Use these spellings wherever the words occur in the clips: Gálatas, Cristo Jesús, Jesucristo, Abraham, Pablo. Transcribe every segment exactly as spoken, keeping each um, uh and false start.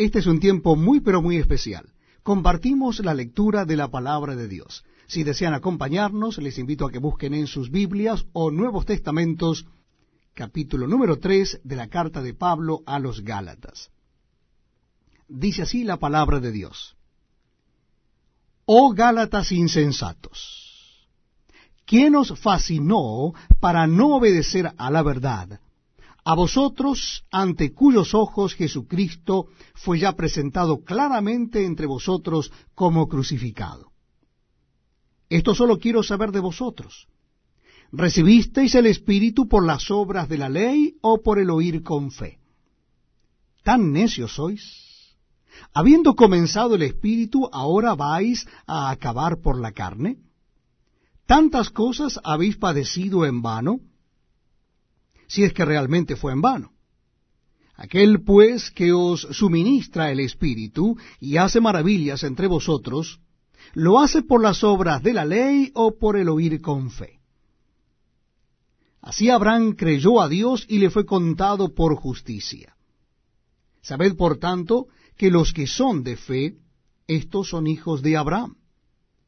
Este es un tiempo muy pero muy especial. Compartimos la lectura de la palabra de Dios. Si desean acompañarnos, les invito a que busquen en sus Biblias o Nuevos Testamentos, capítulo número tres de la carta de Pablo a los Gálatas. Dice así la palabra de Dios. Oh Gálatas insensatos, ¿quién os fascinó para no obedecer a la verdad? A vosotros, ante cuyos ojos Jesucristo fue ya presentado claramente entre vosotros como crucificado. Esto solo quiero saber de vosotros. ¿Recibisteis el Espíritu por las obras de la ley o por el oír con fe? ¿Tan necios sois? Habiendo comenzado el Espíritu, ¿ahora vais a acabar por la carne? ¿Tantas cosas habéis padecido en vano? Si es que realmente fue en vano. Aquel, pues, que os suministra el Espíritu y hace maravillas entre vosotros, ¿lo hace por las obras de la ley o por el oír con fe? Así Abraham creyó a Dios y le fue contado por justicia. Sabed, por tanto, que los que son de fe, estos son hijos de Abraham.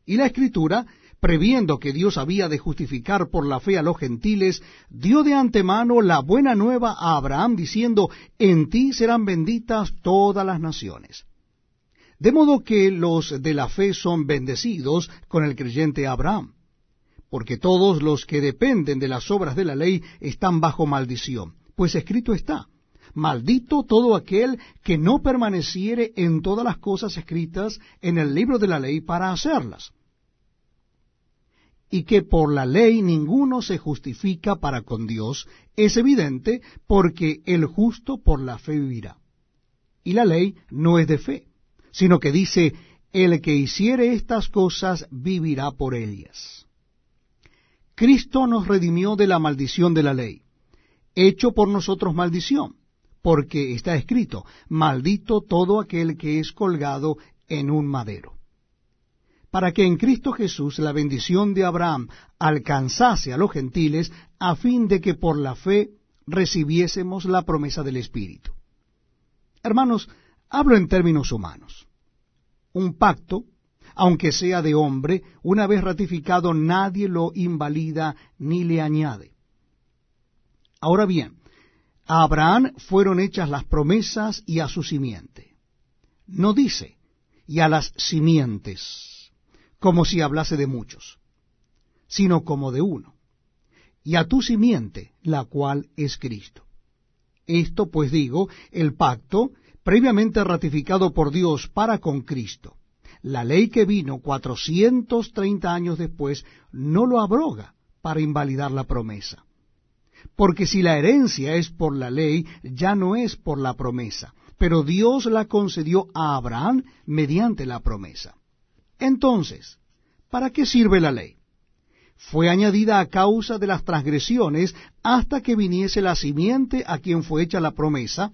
Y la Escritura, previendo que Dios había de justificar por la fe a los gentiles, dio de antemano la buena nueva a Abraham, diciendo, en ti serán benditas todas las naciones. De modo que los de la fe son bendecidos con el creyente Abraham, porque todos los que dependen de las obras de la ley están bajo maldición, pues escrito está, maldito todo aquel que no permaneciere en todas las cosas escritas en el libro de la ley para hacerlas. Y que por la ley ninguno se justifica para con Dios, es evidente, porque el justo por la fe vivirá. Y la ley no es de fe, sino que dice, el que hiciere estas cosas vivirá por ellas. Cristo nos redimió de la maldición de la ley, hecho por nosotros maldición, porque está escrito, maldito todo aquel que es colgado en un madero. Para que en Cristo Jesús la bendición de Abraham alcanzase a los gentiles, a fin de que por la fe recibiésemos la promesa del Espíritu. Hermanos, hablo en términos humanos. Un pacto, aunque sea de hombre, una vez ratificado, nadie lo invalida ni le añade. Ahora bien, a Abraham fueron hechas las promesas y a su simiente. No dice, y a las simientes, como si hablase de muchos, sino como de uno, y a tu simiente, la cual es Cristo. Esto, pues digo, el pacto, previamente ratificado por Dios para con Cristo, la ley que vino cuatrocientos treinta años después, no lo abroga para invalidar la promesa. Porque si la herencia es por la ley, ya no es por la promesa, pero Dios la concedió a Abraham mediante la promesa. Entonces, ¿para qué sirve la ley? Fue añadida a causa de las transgresiones hasta que viniese la simiente a quien fue hecha la promesa,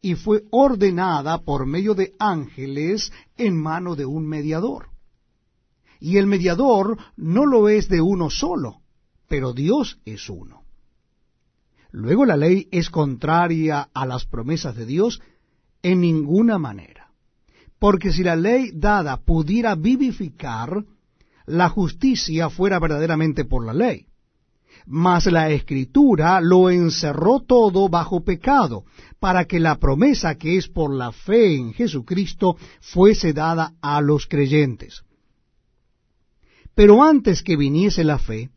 y fue ordenada por medio de ángeles en mano de un mediador. Y el mediador no lo es de uno solo, pero Dios es uno. Luego la ley es contraria a las promesas de Dios en ninguna manera. Porque si la ley dada pudiera vivificar, la justicia fuera verdaderamente por la ley. Mas la Escritura lo encerró todo bajo pecado, para que la promesa que es por la fe en Jesucristo fuese dada a los creyentes. Pero antes que viniese la fe,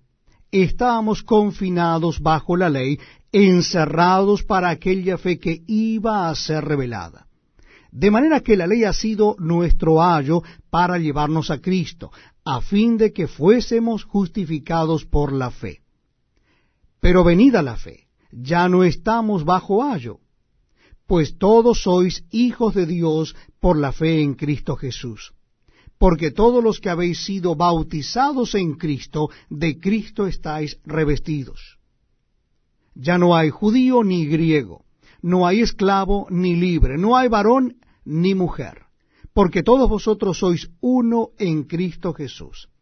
estábamos confinados bajo la ley, encerrados para aquella fe que iba a ser revelada. De manera que la ley ha sido nuestro ayo para llevarnos a Cristo, a fin de que fuésemos justificados por la fe. Pero venida la fe, ya no estamos bajo ayo, pues todos sois hijos de Dios por la fe en Cristo Jesús. Porque todos los que habéis sido bautizados en Cristo, de Cristo estáis revestidos. Ya no hay judío ni griego, no hay esclavo ni libre, no hay varón ni mujer, porque todos vosotros sois uno en Cristo Jesús.